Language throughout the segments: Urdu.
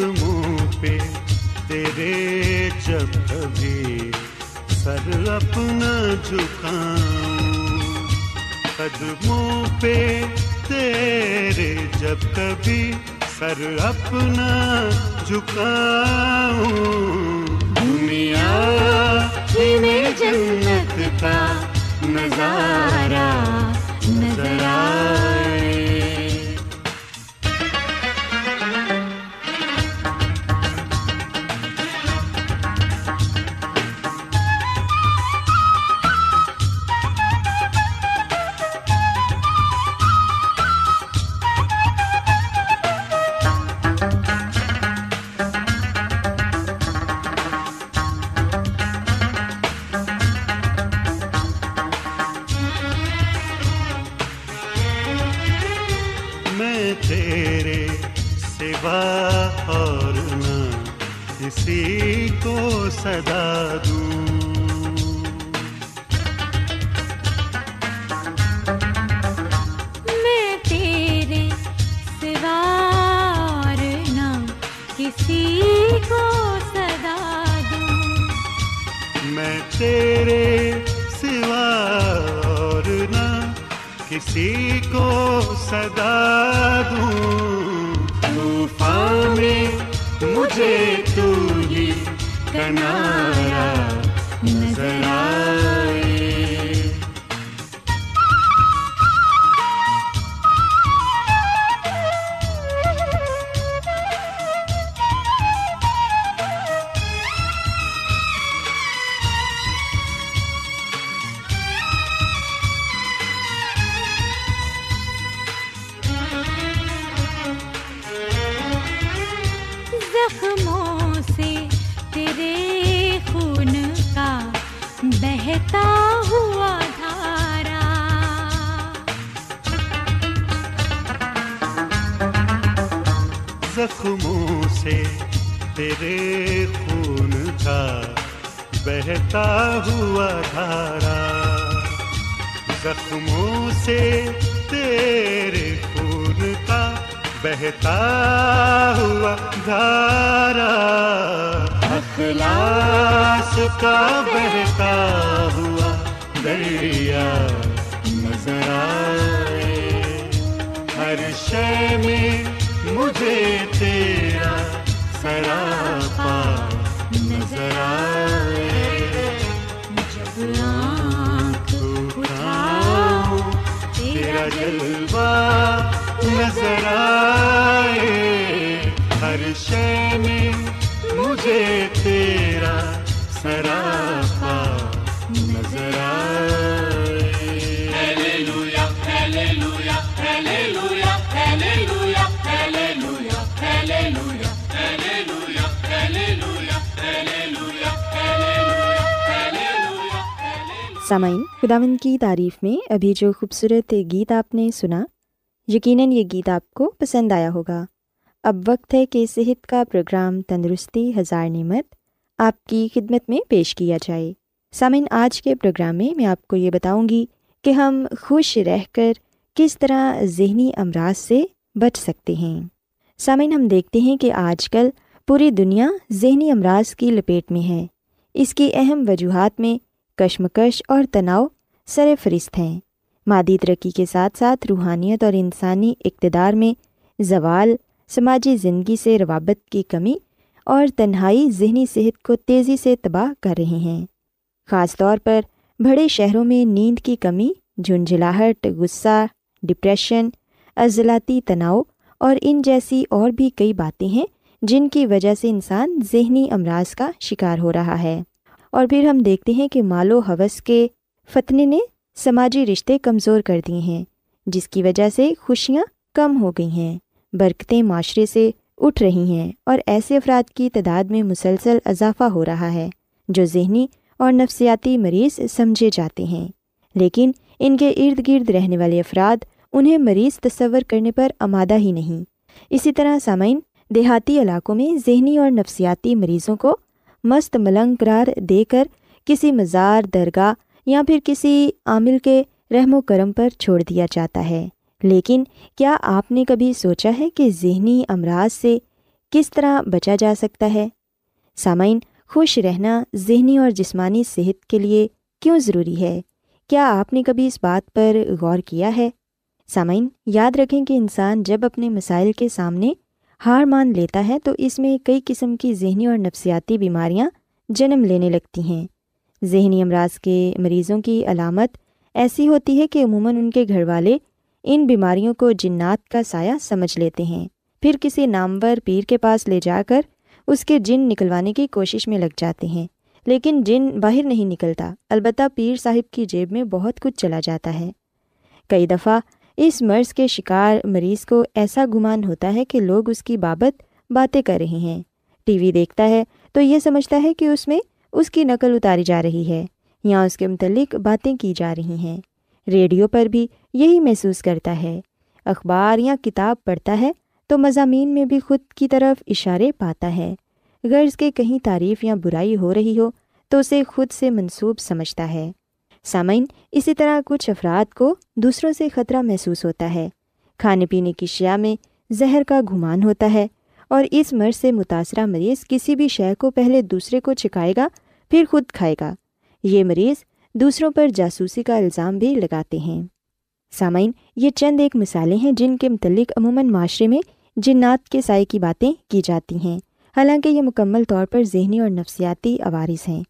قدموں پہ تیرے جب کبھی سر اپنا جھکاؤں، قدموں پہ تیرے جب کبھی سر اپنا جھکاؤں، دنیا ہی میں جنت کا نظارہ نظر آئے۔ سے تیرے خون کا بہتا ہوا دھارا، زخموں سے تیرے خون کا بہتا ہوا دھارا، اخلاص کا بہتا ہوا دریا نظر آئے، ہر شے میں مجھے تیرا سراپا نظر آئے، جب آنکھ اٹھاؤں تیرا جلوہ نظر آئے، ہر شے میں مجھے تیرا سراپا نظر آئے۔ Hallelujah hallelujah hallelujah hallelujah hallelujah hallelujah hallelujah hallelujah hallelujah hallelujah. سامعین، خداوند کی تعریف میں ابھی جو خوبصورت گیت آپ نے سنا، یقیناً یہ گیت آپ کو پسند آیا ہوگا۔ اب وقت ہے کہ صحت کا پروگرام تندرستی ہزار نعمت آپ کی خدمت میں پیش کیا جائے۔ سامعین، آج کے پروگرام میں میں آپ کو یہ بتاؤں گی کہ ہم خوش رہ کر کس طرح ذہنی امراض سے بچ سکتے ہیں۔ سامعین، ہم دیکھتے ہیں کہ آج کل پوری دنیا ذہنی امراض کی لپیٹ میں ہے۔ اس کی اہم وجوہات میں کشمکش اور تناؤ سر فہرست ہیں۔ مادی ترقی کے ساتھ ساتھ روحانیت اور انسانی اقتدار میں زوال، سماجی زندگی سے روابط کی کمی اور تنہائی ذہنی صحت کو تیزی سے تباہ کر رہے ہیں۔ خاص طور پر بڑے شہروں میں نیند کی کمی، جھنجھلاہٹ، غصہ، ڈپریشن، عضلاتی تناؤ اور ان جیسی اور بھی کئی باتیں ہیں جن کی وجہ سے انسان ذہنی امراض کا شکار ہو رہا ہے۔ اور پھر ہم دیکھتے ہیں کہ مال و ہوس کے فتنے نے سماجی رشتے کمزور کر دیے ہیں، جس کی وجہ سے خوشیاں کم ہو گئی ہیں، برکتیں معاشرے سے اٹھ رہی ہیں اور ایسے افراد کی تعداد میں مسلسل اضافہ ہو رہا ہے جو ذہنی اور نفسیاتی مریض سمجھے جاتے ہیں، لیکن ان کے ارد گرد رہنے والے افراد انہیں مریض تصور کرنے پر آمادہ ہی نہیں۔ اسی طرح سامعین، دیہاتی علاقوں میں ذہنی اور نفسیاتی مریضوں کو مست ملنگ قرار دے کر کسی مزار، درگاہ یا پھر کسی عامل کے رحم و کرم پر چھوڑ دیا جاتا ہے۔ لیکن کیا آپ نے کبھی سوچا ہے کہ ذہنی امراض سے کس طرح بچا جا سکتا ہے؟ سامعین، خوش رہنا ذہنی اور جسمانی صحت کے لیے کیوں ضروری ہے؟ کیا آپ نے کبھی اس بات پر غور کیا ہے؟ سامعین، یاد رکھیں کہ انسان جب اپنے مسائل کے سامنے ہار مان لیتا ہے تو اس میں کئی قسم کی ذہنی اور نفسیاتی بیماریاں جنم لینے لگتی ہیں۔ ذہنی امراض کے مریضوں کی علامت ایسی ہوتی ہے کہ عموماً ان کے گھر والے ان بیماریوں کو جنات کا سایہ سمجھ لیتے ہیں، پھر کسی نامور پیر کے پاس لے جا کر اس کے جن نکلوانے کی کوشش میں لگ جاتے ہیں، لیکن جن باہر نہیں نکلتا، البتہ پیر صاحب کی جیب میں بہت کچھ چلا جاتا ہے۔ کئی دفعہ اس مرض کے شکار مریض کو ایسا گمان ہوتا ہے کہ لوگ اس کی بابت باتیں کر رہے ہیں۔ ٹی وی دیکھتا ہے تو یہ سمجھتا ہے کہ اس میں اس کی نقل اتاری جا رہی ہے یا اس کے متعلق باتیں کی جا رہی ہیں۔ ریڈیو پر بھی یہی محسوس کرتا ہے۔ اخبار یا کتاب پڑھتا ہے تو مضامین میں بھی خود کی طرف اشارے پاتا ہے۔ غرض کے کہیں تعریف یا برائی ہو رہی ہو تو اسے خود سے منسوب سمجھتا ہے۔ سامعین، اسی طرح کچھ افراد کو دوسروں سے خطرہ محسوس ہوتا ہے، کھانے پینے کی اشیاء میں زہر کا گمان ہوتا ہے، اور اس مرض سے متاثرہ مریض کسی بھی شے کو پہلے دوسرے کو چکھائے گا، پھر خود کھائے گا۔ یہ مریض دوسروں پر جاسوسی کا الزام بھی لگاتے ہیں۔ سامعین، یہ چند ایک مثالیں ہیں جن کے متعلق عموماً معاشرے میں جنات کے سائے کی باتیں کی جاتی ہیں، حالانکہ یہ مکمل طور پر ذہنی اور نفسیاتی عوارض ہیں۔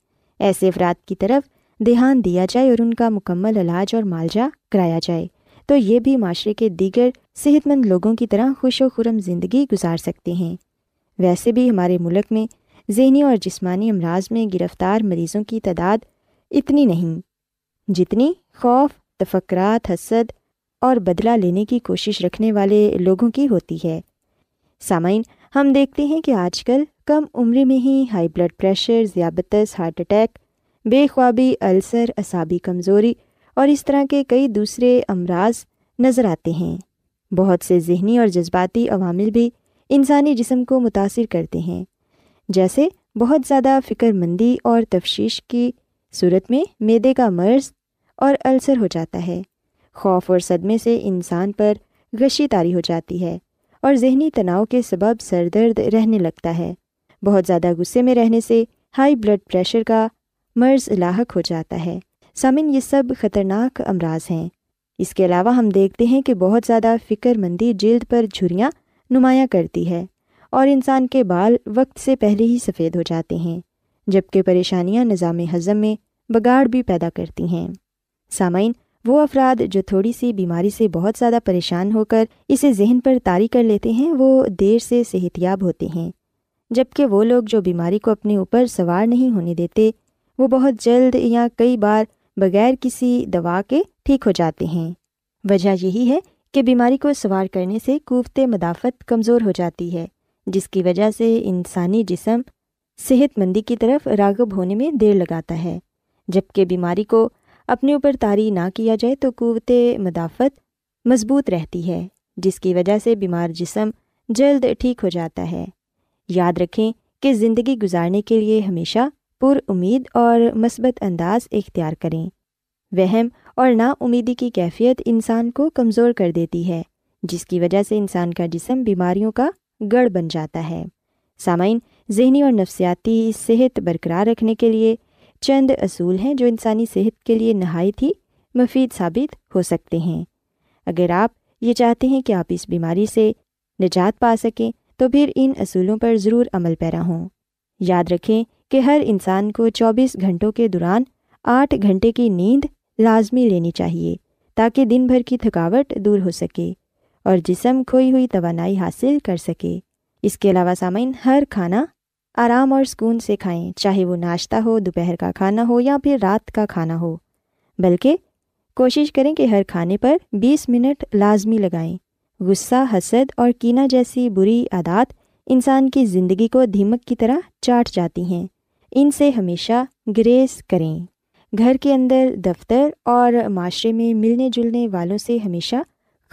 ایسے افراد کی طرف دھیان دیا جائے اور ان کا مکمل علاج اور معالجہ کرایا جائے تو یہ بھی معاشرے کے دیگر صحت مند لوگوں کی طرح خوش و خرم زندگی گزار سکتے ہیں۔ ویسے بھی ہمارے ملک میں ذہنی اور جسمانی امراض میں گرفتار مریضوں کی تعداد اتنی نہیں جتنی خوف، تفکرات، حسد اور بدلہ لینے کی کوشش رکھنے والے لوگوں کی ہوتی ہے۔ سامعین، ہم دیکھتے ہیں کہ آج کل کم عمری میں ہی ہائی بلڈ پریشر، ذیابیطس، ہارٹ اٹیک، بے خوابی، السر، اعصابی کمزوری اور اس طرح کے کئی دوسرے امراض نظر آتے ہیں۔ بہت سے ذہنی اور جذباتی عوامل بھی انسانی جسم کو متاثر کرتے ہیں، جیسے بہت زیادہ فکر مندی اور تفشیش کی صورت میں معدے کا مرض اور السر ہو جاتا ہے۔ خوف اور صدمے سے انسان پر غشی طاری ہو جاتی ہے اور ذہنی تناؤ کے سبب سر درد رہنے لگتا ہے۔ بہت زیادہ غصے میں رہنے سے ہائی بلڈ پریشر کا مرض لاحق ہو جاتا ہے۔ سامعین، یہ سب خطرناک امراض ہیں۔ اس کے علاوہ ہم دیکھتے ہیں کہ بہت زیادہ فکر مندی جلد پر جھریاں نمایاں کرتی ہے اور انسان کے بال وقت سے پہلے ہی سفید ہو جاتے ہیں، جبکہ پریشانیاں نظام ہضم میں بگاڑ بھی پیدا کرتی ہیں۔ سامعین، وہ افراد جو تھوڑی سی بیماری سے بہت زیادہ پریشان ہو کر اسے ذہن پر طاری کر لیتے ہیں، وہ دیر سے صحت یاب ہوتے ہیں، جبکہ وہ لوگ جو بیماری کو اپنے اوپر سوار نہیں ہونے دیتے، وہ بہت جلد یا کئی بار بغیر کسی دوا کے ٹھیک ہو جاتے ہیں۔ وجہ یہی ہے کہ بیماری کو سوار کرنے سے قوت مدافعت کمزور ہو جاتی ہے، جس کی وجہ سے انسانی جسم صحت مندی کی طرف راغب ہونے میں دیر لگاتا ہے، جبکہ بیماری کو اپنے اوپر طاری نہ کیا جائے تو قوت مدافعت مضبوط رہتی ہے، جس کی وجہ سے بیمار جسم جلد ٹھیک ہو جاتا ہے۔ یاد رکھیں کہ زندگی گزارنے کے لیے ہمیشہ پر امید اور مثبت انداز اختیار کریں۔ وہم اور نا امیدی کی کیفیت انسان کو کمزور کر دیتی ہے، جس کی وجہ سے انسان کا جسم بیماریوں کا گڑھ بن جاتا ہے۔ سامعین، ذہنی اور نفسیاتی صحت برقرار رکھنے کے لیے چند اصول ہیں جو انسانی صحت کے لیے نہایت ہی مفید ثابت ہو سکتے ہیں۔ اگر آپ یہ چاہتے ہیں کہ آپ اس بیماری سے نجات پا سکیں تو پھر ان اصولوں پر ضرور عمل پیرا ہوں۔ یاد رکھیں کہ ہر انسان کو 24 گھنٹوں کے دوران 8 گھنٹے کی نیند لازمی لینی چاہیے تاکہ دن بھر کی تھکاوٹ دور ہو سکے اور جسم کھوئی ہوئی توانائی حاصل کر سکے۔ اس کے علاوہ سامعین، ہر کھانا آرام اور سکون سے کھائیں، چاہے وہ ناشتہ ہو، دوپہر کا کھانا ہو یا پھر رات کا کھانا ہو، بلکہ کوشش کریں کہ ہر کھانے پر 20 منٹ لازمی لگائیں۔ غصہ، حسد اور کینہ جیسی بری عادات انسان کی زندگی کو دھمک کی طرح چاٹ جاتی ہیں، ان سے ہمیشہ گریز کریں۔ گھر کے اندر، دفتر اور معاشرے میں ملنے جلنے والوں سے ہمیشہ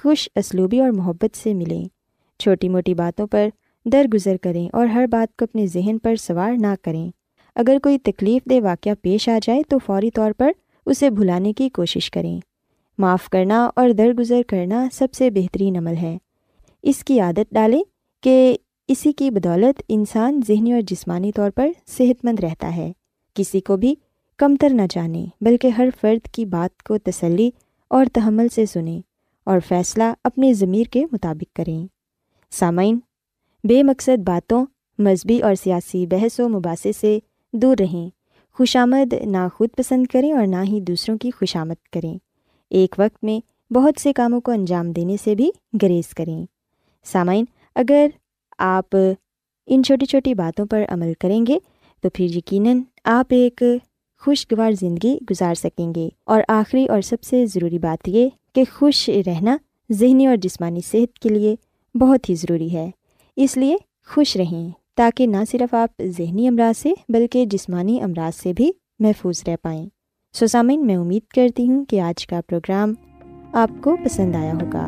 خوش اسلوبی اور محبت سے ملیں۔ چھوٹی موٹی باتوں پر درگزر کریں اور ہر بات کو اپنے ذہن پر سوار نہ کریں۔ اگر کوئی تکلیف دہ واقعہ پیش آ جائے تو فوری طور پر اسے بھلانے کی کوشش کریں۔ معاف کرنا اور درگزر کرنا سب سے بہترین عمل ہے۔ اس کی عادت ڈالیں کہ اسی کی بدولت انسان ذہنی اور جسمانی طور پر صحت مند رہتا ہے۔ کسی کو بھی کمتر نہ جانیں، بلکہ ہر فرد کی بات کو تسلی اور تحمل سے سنیں اور فیصلہ اپنے ضمیر کے مطابق کریں۔ سامعین، بے مقصد باتوں، مذہبی اور سیاسی بحث و مباحثے سے دور رہیں۔ خوشامد نہ خود پسند کریں اور نہ ہی دوسروں کی خوشامد کریں۔ ایک وقت میں بہت سے کاموں کو انجام دینے سے بھی گریز کریں۔ سامعین، اگر آپ ان چھوٹی چھوٹی باتوں پر عمل کریں گے تو پھر یقیناً آپ ایک خوشگوار زندگی گزار سکیں گے۔ اور آخری اور سب سے ضروری بات یہ کہ خوش رہنا ذہنی اور جسمانی صحت کے لیے بہت ہی ضروری ہے، اس لیے خوش رہیں تاکہ نہ صرف آپ ذہنی امراض سے بلکہ جسمانی امراض سے بھی محفوظ رہ پائیں۔ سامعین، میں امید کرتی ہوں کہ آج کا پروگرام آپ کو پسند آیا ہوگا۔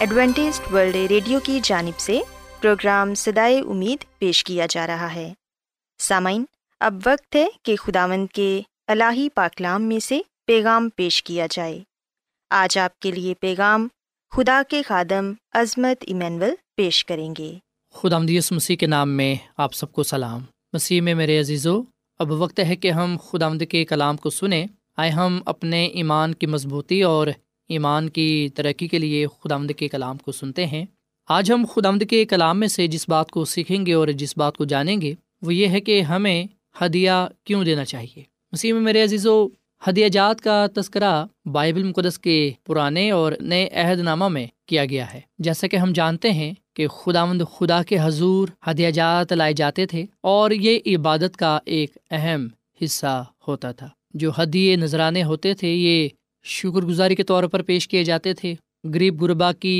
ایڈوینٹسٹ ورلڈ ریڈیو کی جانب سے پروگرام صدائے امید پیش کیا جا رہا ہے۔ سامعین، اب وقت ہے کہ خداوند کے الہی پاکلام میں سے پیغام پیش کیا جائے۔ آج آپ کے لیے پیغام خدا کے خادم عظمت ایمینول پیش کریں گے۔ خداوند یسوع مسیح کے نام میں آپ سب کو سلام۔ مسیح میں میرے عزیزو، اب وقت ہے کہ ہم خداوند کے کلام کو سنیں۔ آئے ہم اپنے ایمان کی مضبوطی اور ایمان کی ترقی کے لیے خداوند کے کلام کو سنتے ہیں۔ آج ہم خداوند کے کلام میں سے جس بات کو سیکھیں گے اور جس بات کو جانیں گے وہ یہ ہے کہ ہمیں ہدیہ کیوں دینا چاہیے۔ مسیح میں میرے عزیزو، ہدیہ جات کا تذکرہ بائبل مقدس کے پرانے اور نئے عہد نامہ میں کیا گیا ہے۔ جیسا کہ ہم جانتے ہیں کہ خداوند خدا کے حضور ہدیہ جات لائے جاتے تھے اور یہ عبادت کا ایک اہم حصہ ہوتا تھا۔ جو ہدیے نذرانے ہوتے تھے یہ شکر گزاری کے طور پر پیش کیے جاتے تھے، غریب غربا کی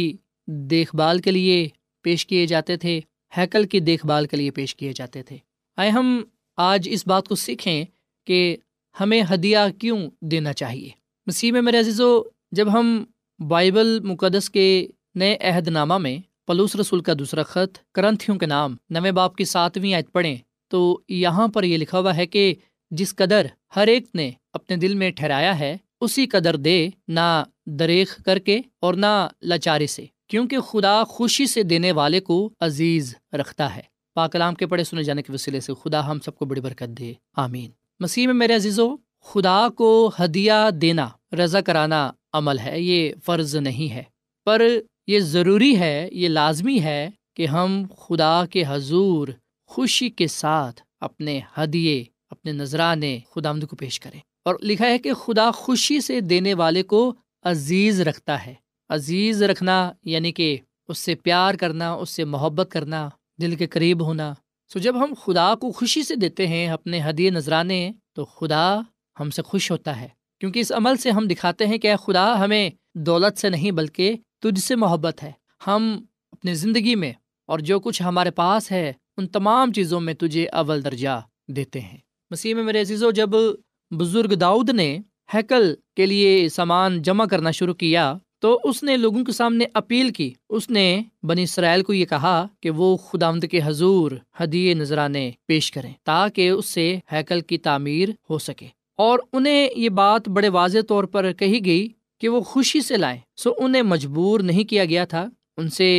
دیکھ بھال کے لیے پیش کیے جاتے تھے، ہیکل کی دیکھ بھال کے لیے پیش کیے جاتے تھے۔ آئے ہم آج اس بات کو سیکھیں کہ ہمیں ہدیہ کیوں دینا چاہیے۔ مسیح میں میرے عزیزو، جب ہم بائبل مقدس کے نئے عہد نامہ میں پولس رسول کا دوسرا خط کرنتھیوں کے نام 9:7 پڑھیں تو یہاں پر یہ لکھا ہوا ہے کہ جس قدر ہر ایک نے اپنے دل میں ٹھہرایا ہے اسی قدر دے، نہ دریغ کر کے اور نہ لاچاری سے، کیونکہ خدا خوشی سے دینے والے کو عزیز رکھتا ہے۔ پاک کلام کے پڑھے سنے جانے کے وسیلے سے خدا ہم سب کو بڑی برکت دے، آمین۔ مسیح میں میرے عزیزو، خدا کو ہدیہ دینا رضا کرانہ عمل ہے، یہ فرض نہیں ہے، پر یہ ضروری ہے، یہ لازمی ہے کہ ہم خدا کے حضور خوشی کے ساتھ اپنے ہدیے، اپنے نذرانے خداوند کو پیش کریں۔ اور لکھا ہے کہ خدا خوشی سے دینے والے کو عزیز رکھتا ہے۔ عزیز رکھنا یعنی کہ اس سے پیار کرنا، اس سے محبت کرنا، دل کے قریب ہونا۔ سو جب ہم خدا کو خوشی سے دیتے ہیں اپنے ہدیے نذرانے تو خدا ہم سے خوش ہوتا ہے، کیونکہ اس عمل سے ہم دکھاتے ہیں کہ اے خدا، ہمیں دولت سے نہیں بلکہ تجھ سے محبت ہے۔ ہم اپنی زندگی میں اور جو کچھ ہمارے پاس ہے ان تمام چیزوں میں تجھے اول درجہ دیتے ہیں۔ مسیح میں میرے عزیزو، جب بزرگ داؤد نے ہیکل کے لیے سامان جمع کرنا شروع کیا تو اس نے لوگوں کے سامنے اپیل کی، اس نے بنی اسرائیل کو یہ کہا کہ وہ خداوند کے حضور ہدیے نذرانے پیش کریں تاکہ اس سے ہیکل کی تعمیر ہو سکے، اور انہیں یہ بات بڑے واضح طور پر کہی گئی کہ وہ خوشی سے لائیں۔ سو انہیں مجبور نہیں کیا گیا تھا، ان سے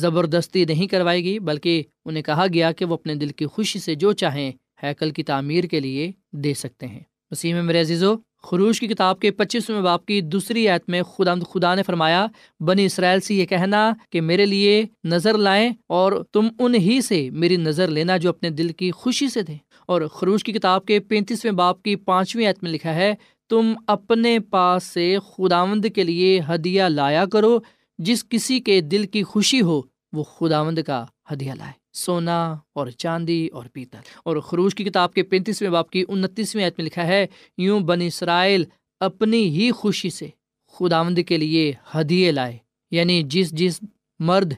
زبردستی نہیں کروائی گئی، بلکہ انہیں کہا گیا کہ وہ اپنے دل کی خوشی سے جو چاہیں ہیکل کی تعمیر کے لیے دے سکتے ہیں۔ مسیح میں میرے عزیزو، خروج کی کتاب کے 25 باب کی 2 آیت میں خدا نے فرمایا، بنی اسرائیل سے یہ کہنا کہ میرے لیے نظر لائیں اور تم انہی سے میری نظر لینا جو اپنے دل کی خوشی سے دیں۔ اور خروج کی کتاب کے 35 باب کی 5 آیت میں لکھا ہے، تم اپنے پاس سے خداوند کے لیے ہدیہ لایا کرو، جس کسی کے دل کی خوشی ہو وہ خداوند کا ہدیہ لائے، سونا اور چاندی اور پیتل۔ اور خروج کی کتاب کے 35 باب کی 29 آیت میں لکھا ہے، یوں بنی اسرائیل اپنی ہی خوشی سے خداوند کے لیے ہدیے لائے، یعنی جس مرد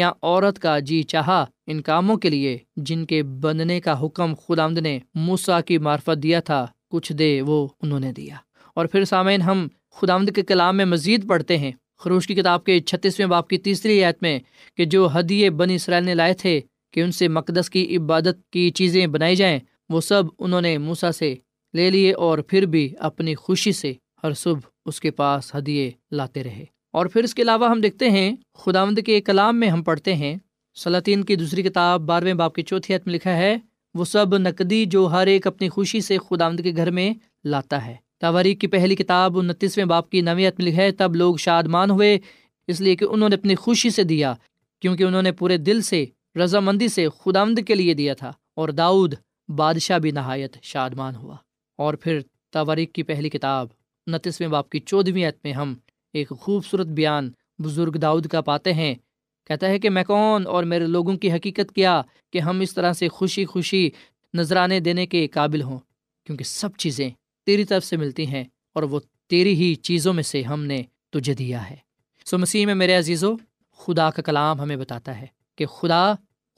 یا عورت کا جی چاہا ان کاموں کے لیے جن کے بننے کا حکم خداوند نے موسیٰ کی معرفت دیا تھا، کچھ دے وہ انہوں نے دیا۔ اور پھر سامعین، ہم خداوند کے کلام میں مزید پڑھتے ہیں خروج کی کتاب کے 36 باب کی 3 آیت میں کہ جو ہدیے بنی اسرائیل نے لائے تھے کہ ان سے مقدس کی عبادت کی چیزیں بنائی جائیں، وہ سب انہوں نے موسیٰ سے لے لیے اور پھر بھی اپنی خوشی سے ہر صبح اس کے پاس ہدیے لاتے رہے۔ اور پھر اس کے علاوہ ہم دیکھتے ہیں خداوند کے کلام میں ہم پڑھتے ہیں سلاطین کی دوسری کتاب 12ویں باب کی 4 آیت میں لکھا ہے، وہ سب نقدی جو ہر ایک اپنی خوشی سے خداوند کے گھر میں لاتا ہے۔ تواریخ کی پہلی کتاب 29ویں باب کی 9 آیت میں لکھا ہے، تب لوگ شادمان ہوئے اس لیے کہ انہوں نے اپنی خوشی سے دیا، کیونکہ انہوں نے پورے دل سے رضامندی سے خداوند کے لیے دیا تھا، اور داؤد بادشاہ بھی نہایت شادمان ہوا۔ اور پھر تواریخ کی پہلی کتاب 29ویں باب کی 14 آیت میں ہم ایک خوبصورت بیان بزرگ داؤد کا پاتے ہیں، کہتا ہے کہ میں کون اور میرے لوگوں کی حقیقت کیا کہ ہم اس طرح سے خوشی نذرانے دینے کے قابل ہوں، کیونکہ سب چیزیں تیری طرف سے ملتی ہیں اور وہ تیری ہی چیزوں میں سے ہم نے تجھے دیا ہے۔ سو مسیح میں میرے عزیزو، خدا کا کلام ہمیں بتاتا ہے کہ خدا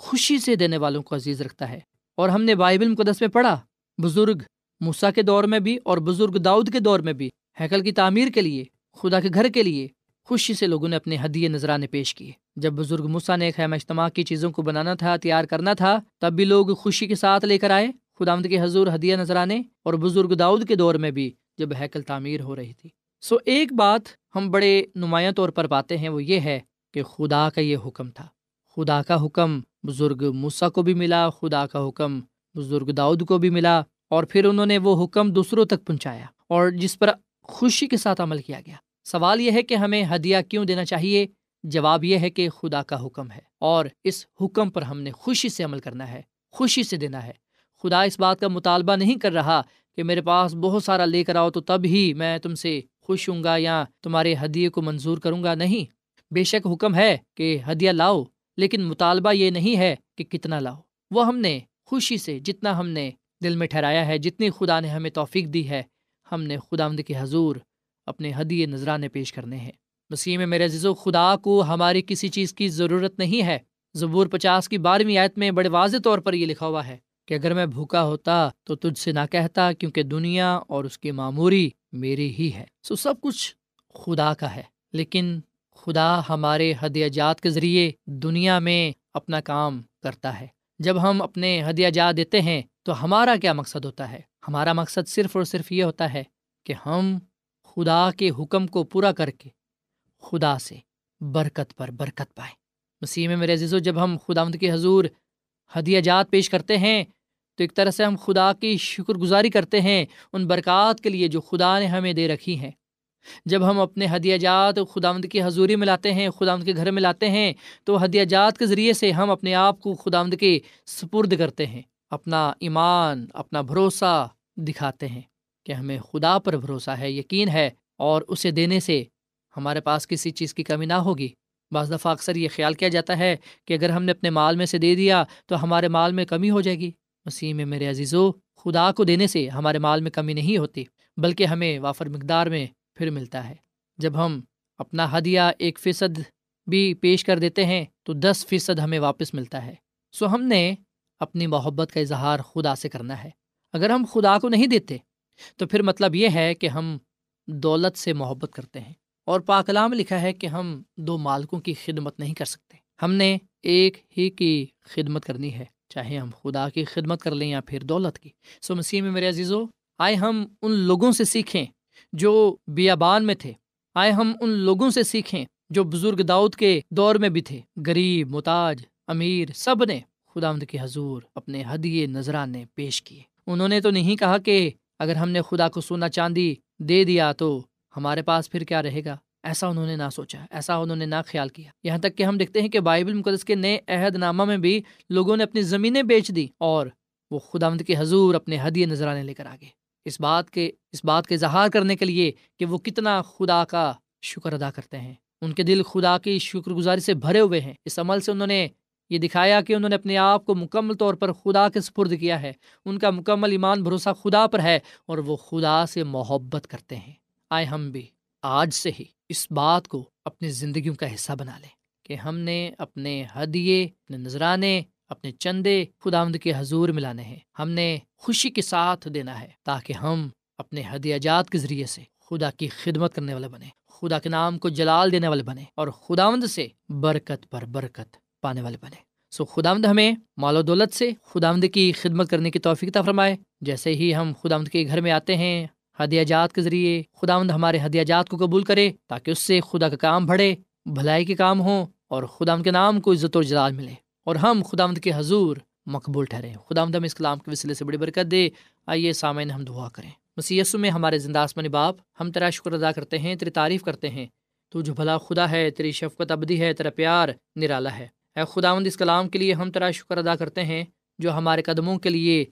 خوشی سے دینے والوں کو عزیز رکھتا ہے، اور ہم نے بائبل مقدس میں پڑھا بزرگ موسیٰ کے دور میں بھی اور بزرگ داؤد کے دور میں بھی ہیکل کی تعمیر کے لیے، خدا کے گھر کے لیے خوشی سے لوگوں نے اپنے ہدیے نذرانے پیش کیے۔ جب بزرگ موسیٰ نے خیمہ اجتماع کی چیزوں کو بنانا تھا، تیار کرنا تھا، تب بھی لوگ خوشی کے ساتھ لے کر آئے خداوند کے حضور ہدیہ نذرانے، اور بزرگ داؤد کے دور میں بھی جب ہیکل تعمیر ہو رہی تھی۔ سو ایک بات ہم بڑے نمایاں طور پر پاتے ہیں، وہ یہ ہے کہ خدا کا یہ حکم تھا، خدا کا حکم بزرگ موسیٰ کو بھی ملا، خدا کا حکم بزرگ داؤد کو بھی ملا، اور پھر انہوں نے وہ حکم دوسروں تک پہنچایا اور جس پر خوشی کے ساتھ عمل کیا گیا۔ سوال یہ ہے کہ ہمیں ہدیہ کیوں دینا چاہیے؟ جواب یہ ہے کہ خدا کا حکم ہے اور اس حکم پر ہم نے خوشی سے عمل کرنا ہے، خوشی سے دینا ہے۔ خدا اس بات کا مطالبہ نہیں کر رہا کہ میرے پاس بہت سارا لے کر آؤ تو تب ہی میں تم سے خوش ہوں گا یا تمہارے ہدیے کو منظور کروں گا۔ نہیں، بے شک حکم ہے کہ ہدیہ لاؤ، لیکن مطالبہ یہ نہیں ہے کہ کتنا لاؤ۔ وہ ہم نے خوشی سے، جتنا ہم نے دل میں ٹھہرایا ہے، جتنی خدا نے ہمیں توفیق دی ہے، ہم نے خداوند کے حضور اپنے ہدیے نذرانے پیش کرنے ہیں۔ مسیح میں میرے عزیزو، خدا کو ہماری کسی چیز کی ضرورت نہیں ہے۔ زبور 50 کی 12ویں آیت میں بڑے واضح طور پر یہ لکھا ہوا ہے کہ اگر میں بھوکا ہوتا تو تجھ سے نہ کہتا، کیونکہ دنیا اور اس کی معموری میری ہی ہے۔ سو سب کچھ خدا کا ہے، لیکن خدا ہمارے ہدیہ جات کے ذریعے دنیا میں اپنا کام کرتا ہے۔ جب ہم اپنے ہدیہ جات دیتے ہیں تو ہمارا کیا مقصد ہوتا ہے؟ ہمارا مقصد صرف اور صرف یہ ہوتا ہے کہ ہم خدا کے حکم کو پورا کر کے خدا سے برکت پر برکت پائیں۔ مسیح میں میرے عزیزو، جب ہم خداوند کے حضور ہدیہ جات پیش کرتے ہیں تو ایک طرح سے ہم خدا کی شکر گزاری کرتے ہیں ان برکات کے لیے جو خدا نے ہمیں دے رکھی ہیں۔ جب ہم اپنے ہدیہ جات خداوند کی حضوری میں لاتے ہیں، خداوند کے گھر میں لاتے ہیں، تو ہدیہ جات کے ذریعے سے ہم اپنے آپ کو خداوند کے سپرد کرتے ہیں، اپنا ایمان، اپنا بھروسہ دکھاتے ہیں کہ ہمیں خدا پر بھروسہ ہے، یقین ہے، اور اسے دینے سے ہمارے پاس کسی چیز کی کمی نہ ہوگی۔ بعض دفعہ اکثر یہ خیال کیا جاتا ہے کہ اگر ہم نے اپنے مال میں سے دے دیا تو ہمارے مال میں کمی ہو جائے گی۔ مسیح میں میرے عزیزو، خدا کو دینے سے ہمارے مال میں کمی نہیں ہوتی، بلکہ ہمیں وافر مقدار میں پھر ملتا ہے۔ جب ہم اپنا ہدیہ 1% بھی پیش کر دیتے ہیں تو 10% ہمیں واپس ملتا ہے۔ سو ہم نے اپنی محبت کا اظہار خدا سے کرنا ہے۔ اگر ہم خدا کو نہیں دیتے تو پھر مطلب یہ ہے کہ ہم دولت سے محبت کرتے ہیں، اور پاک کلام میں لکھا ہے کہ ہم دو مالکوں کی خدمت نہیں کر سکتے، ہم نے ایک ہی کی خدمت کرنی ہے، چاہے ہم خدا کی خدمت کر لیں یا پھر دولت کی۔ سو مسیح میں میرے عزیزو، آئے ہم ان لوگوں سے سیکھیں جو بیابان میں تھے، آئے ہم ان لوگوں سے سیکھیں جو بزرگ داؤد کے دور میں بھی تھے۔ غریب، محتاج، امیر، سب نے خداوند کے حضور اپنے ہدیے نذرانے پیش کیے۔ انہوں نے تو نہیں کہا کہ اگر ہم نے خدا کو سونا چاندی دے دیا تو ہمارے پاس پھر کیا رہے گا، ایسا انہوں نے نہ سوچا، ایسا انہوں نے نہ خیال کیا۔ یہاں تک کہ ہم دیکھتے ہیں کہ بائبل مقدس کے نئے عہد نامہ میں بھی لوگوں نے اپنی زمینیں بیچ دی اور وہ خداوند کے حضور اپنے ہدیے نذرانے لے کر آ گئے، اس بات کے اظہار کرنے کے لیے کہ وہ کتنا خدا کا شکر ادا کرتے ہیں۔ ان کے دل خدا کی شکر گزاری سے بھرے ہوئے ہیں۔ اس عمل سے انہوں نے یہ دکھایا کہ انہوں نے اپنے آپ کو مکمل طور پر خدا کے سپرد کیا ہے، ان کا مکمل ایمان، بھروسہ خدا پر ہے، اور وہ خدا سے محبت کرتے ہیں۔ آئے ہم بھی آج سے ہی اس بات کو اپنی زندگیوں کا حصہ بنا لیں کہ ہم نے اپنے ہدیے، اپنے نذرانے، اپنے چندے خداوند کے حضور میں لانے ہیں، ہم نے خوشی کے ساتھ دینا ہے، تاکہ ہم اپنے ہدیہ جات کے ذریعے سے خدا کی خدمت کرنے والے بنیں، خدا کے نام کو جلال دینے والے بنیں، اور خداوند سے برکت پر برکت پانے والے بنے۔ سو خداوند ہمیں مال و دولت سے خداوند کی خدمت کرنے کی توفیق عطا فرمائے۔ جیسے ہی ہم خداوند کے گھر میں آتے ہیں ہدیہ جات کے ذریعے، خداوند ہمارے ہدیہ جات کو قبول کرے، تاکہ اس سے خدا کا کام بڑھے، بھلائی کے کام ہوں، اور خداوند کے نام کو عزت و جلال ملے، اور ہم خداوند کے حضور مقبول ٹھہریں۔ خداوند ہمیں اس کلام کے وسیلے سے بڑی برکت دے۔ آئیے سامعین ہم دعا کریں۔ مسیح یسوع میں ہمارے زندہ آسمانی باپ، ہم تیرا شکر ادا کرتے ہیں، تیری تعریف کرتے ہیں، تو جو بھلا خدا ہے، تیری شفقت ابدی ہے، تیرا پیار نرالا ہے۔ اے خداوند، اس کلام کے لیے ہم تیرا شکر ادا کرتے ہیں جو ہمارے قدموں کے لیے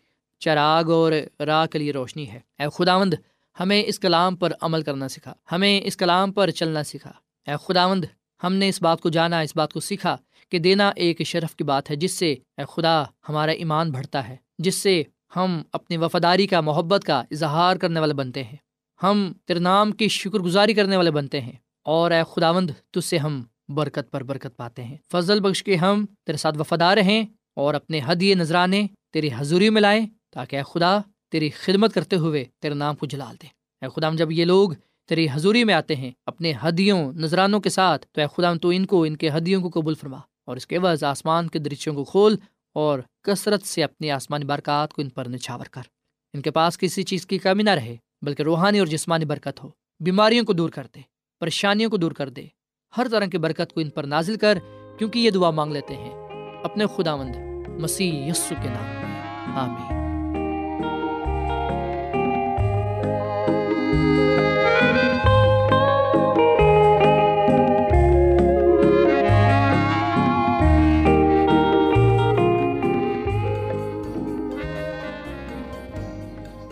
چراغ اور راہ کے لیے روشنی ہے۔ اے خداوند، ہمیں اس کلام پر عمل کرنا سکھا، ہمیں اس کلام پر چلنا سکھا۔ اے خداوند، ہم نے اس بات کو جانا، اس بات کو سیکھا کہ دینا ایک شرف کی بات ہے، جس سے اے خدا ہمارا ایمان بڑھتا ہے، جس سے ہم اپنی وفاداری کا، محبت کا اظہار کرنے والے بنتے ہیں، ہم تیرے نام کی شکر گزاری کرنے والے بنتے ہیں، اور اے خداوند تجھ سے ہم برکت پر برکت پاتے ہیں، فضل بخش کے ہم تیرے ساتھ وفادار رہیں اور اپنے ہدیے نذرانے تیری حضوری میں لائیں، تاکہ اے خدا تیری خدمت کرتے ہوئے تیرے نام کو جلال دیں۔ اے خدا جب یہ لوگ تیری حضوری میں آتے ہیں اپنے ہدیوں نذرانوں کے ساتھ، تو اے خدا تو ان کو ان کے ہدیوں کو قبول فرما، اور اس کے عوض آسمان کے درچوں کو کھول اور کثرت سے اپنی آسمانی برکات کو ان پر نچھاور کر، ان کے پاس کسی چیز کی کمی نہ رہے بلکہ روحانی اور جسمانی برکت ہو۔ بیماریوں کو دور کر دے، پریشانیوں کو دور کر دے، ہر طرح کی برکت کو ان پر نازل کر، کیونکہ یہ دعا مانگ لیتے ہیں اپنے خداوند مسیح یسوع کے نام میں، آمین۔